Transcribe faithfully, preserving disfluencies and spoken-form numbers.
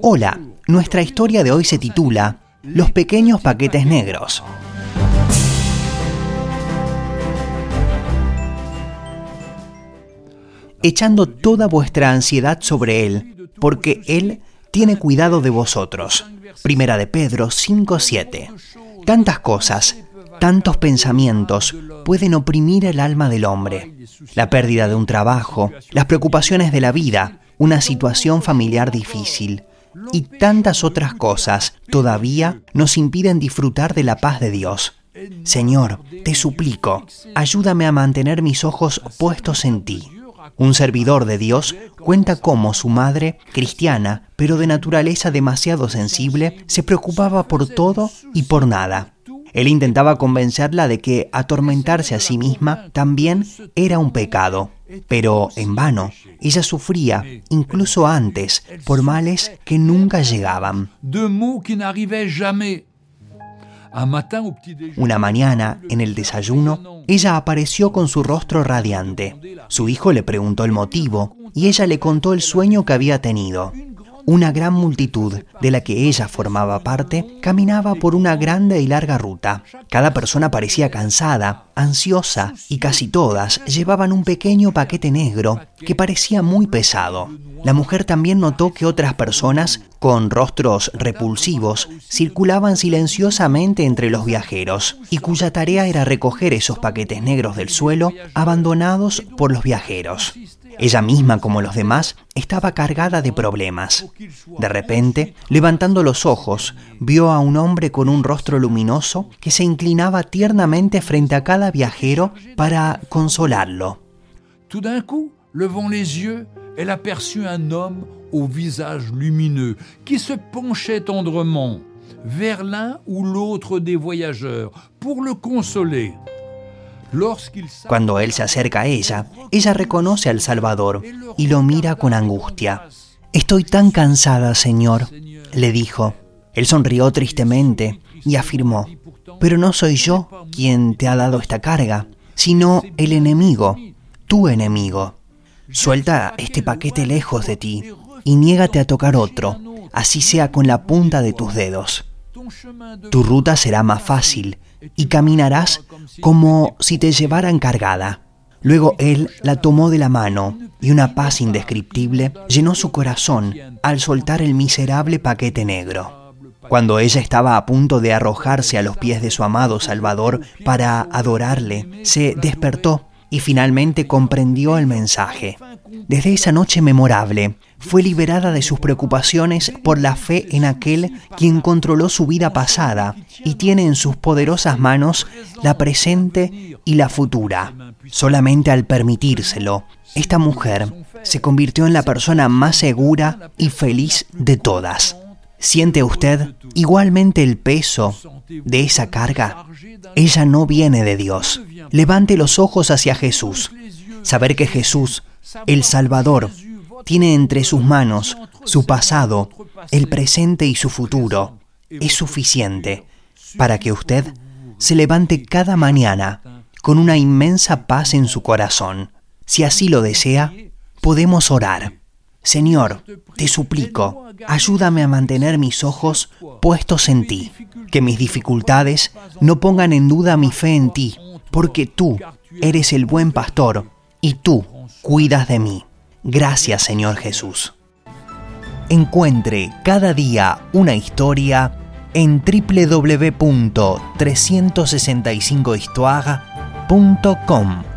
Hola, nuestra historia de hoy se titula Los pequeños paquetes negros. Echando toda vuestra ansiedad sobre Él, porque Él tiene cuidado de vosotros. Primera de Pedro cinco siete. Tantas cosas, tantos pensamientos pueden oprimir el alma del hombre. La pérdida de un trabajo, las preocupaciones de la vida, una situación familiar difícil y tantas otras cosas todavía nos impiden disfrutar de la paz de Dios. Señor, te suplico, ayúdame a mantener mis ojos puestos en ti. Un servidor de Dios cuenta cómo su madre, cristiana, pero de naturaleza demasiado sensible, se preocupaba por todo y por nada. Él intentaba convencerla de que atormentarse a sí misma también era un pecado, pero en vano. Ella sufría, incluso antes, por males que nunca llegaban. Una mañana, en el desayuno, ella apareció con su rostro radiante. Su hijo le preguntó el motivo y ella le contó el sueño que había tenido. Una gran multitud, de la que ella formaba parte, caminaba por una grande y larga ruta. Cada persona parecía cansada, ansiosa, y casi todas llevaban un pequeño paquete negro que parecía muy pesado. La mujer también notó que otras personas, con rostros repulsivos, circulaban silenciosamente entre los viajeros, y cuya tarea era recoger esos paquetes negros del suelo, abandonados por los viajeros. Ella misma, como los demás, estaba cargada de problemas. De repente, levantando los ojos, vio a un hombre con un rostro luminoso que se inclinaba tiernamente frente a cada viajero para consolarlo. Tout d'un coup, levant les yeux, elle aperçut un homme au visage lumineux qui se penchait tendrement vers l'un ou l'autre des voyageurs pour le consoler. Cuando él se acerca a ella, ella reconoce al Salvador y lo mira con angustia. «Estoy tan cansada, Señor», le dijo. Él sonrió tristemente y afirmó, «Pero no soy yo quien te ha dado esta carga, sino el enemigo, tu enemigo. Suelta este paquete lejos de ti y niégate a tocar otro, así sea con la punta de tus dedos. Tu ruta será más fácil y caminarás como si te llevaran cargada». Luego él la tomó de la mano y una paz indescriptible llenó su corazón al soltar el miserable paquete negro. Cuando ella estaba a punto de arrojarse a los pies de su amado Salvador para adorarle, se despertó y finalmente comprendió el mensaje. Desde esa noche memorable, fue liberada de sus preocupaciones por la fe en aquel quien controló su vida pasada y tiene en sus poderosas manos la presente y la futura. Solamente al permitírselo, esta mujer se convirtió en la persona más segura y feliz de todas. ¿Siente usted igualmente el peso de esa carga? Ella no viene de Dios. Levante los ojos hacia Jesús. Saber que Jesús, el Salvador, tiene entre sus manos su pasado, el presente y su futuro. Es suficiente para que usted se levante cada mañana con una inmensa paz en su corazón. Si así lo desea, podemos orar. Señor, te suplico, ayúdame a mantener mis ojos puestos en ti. Que mis dificultades no pongan en duda mi fe en ti, porque tú eres el buen pastor y tú cuidas de mí. Gracias, Señor Jesús. Encuentre cada día una historia en doble u doble u doble u punto trescientos sesenta y cinco histoire punto com.